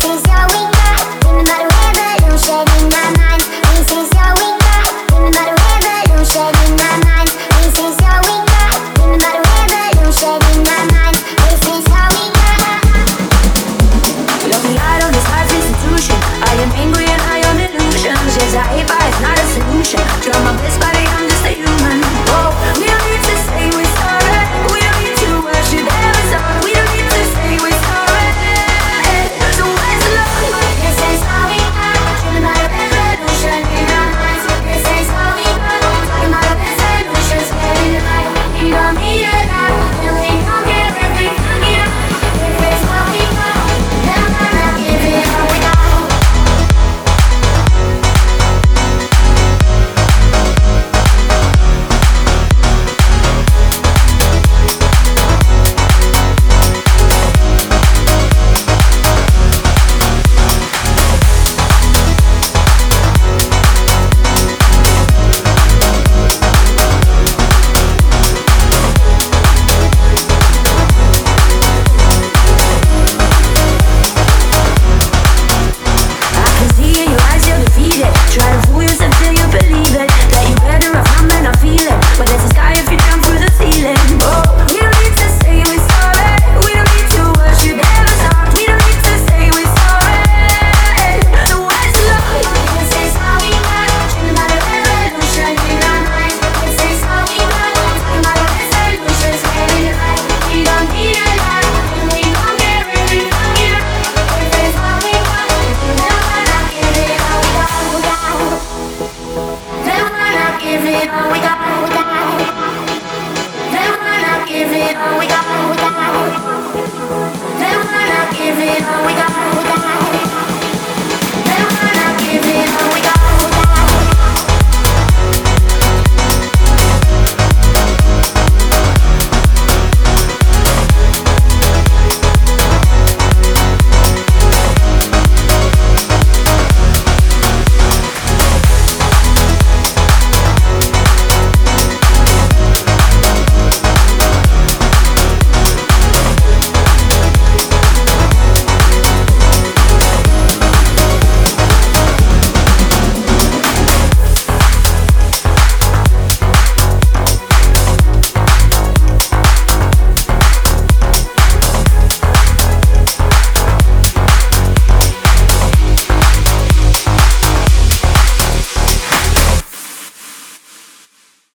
веселый.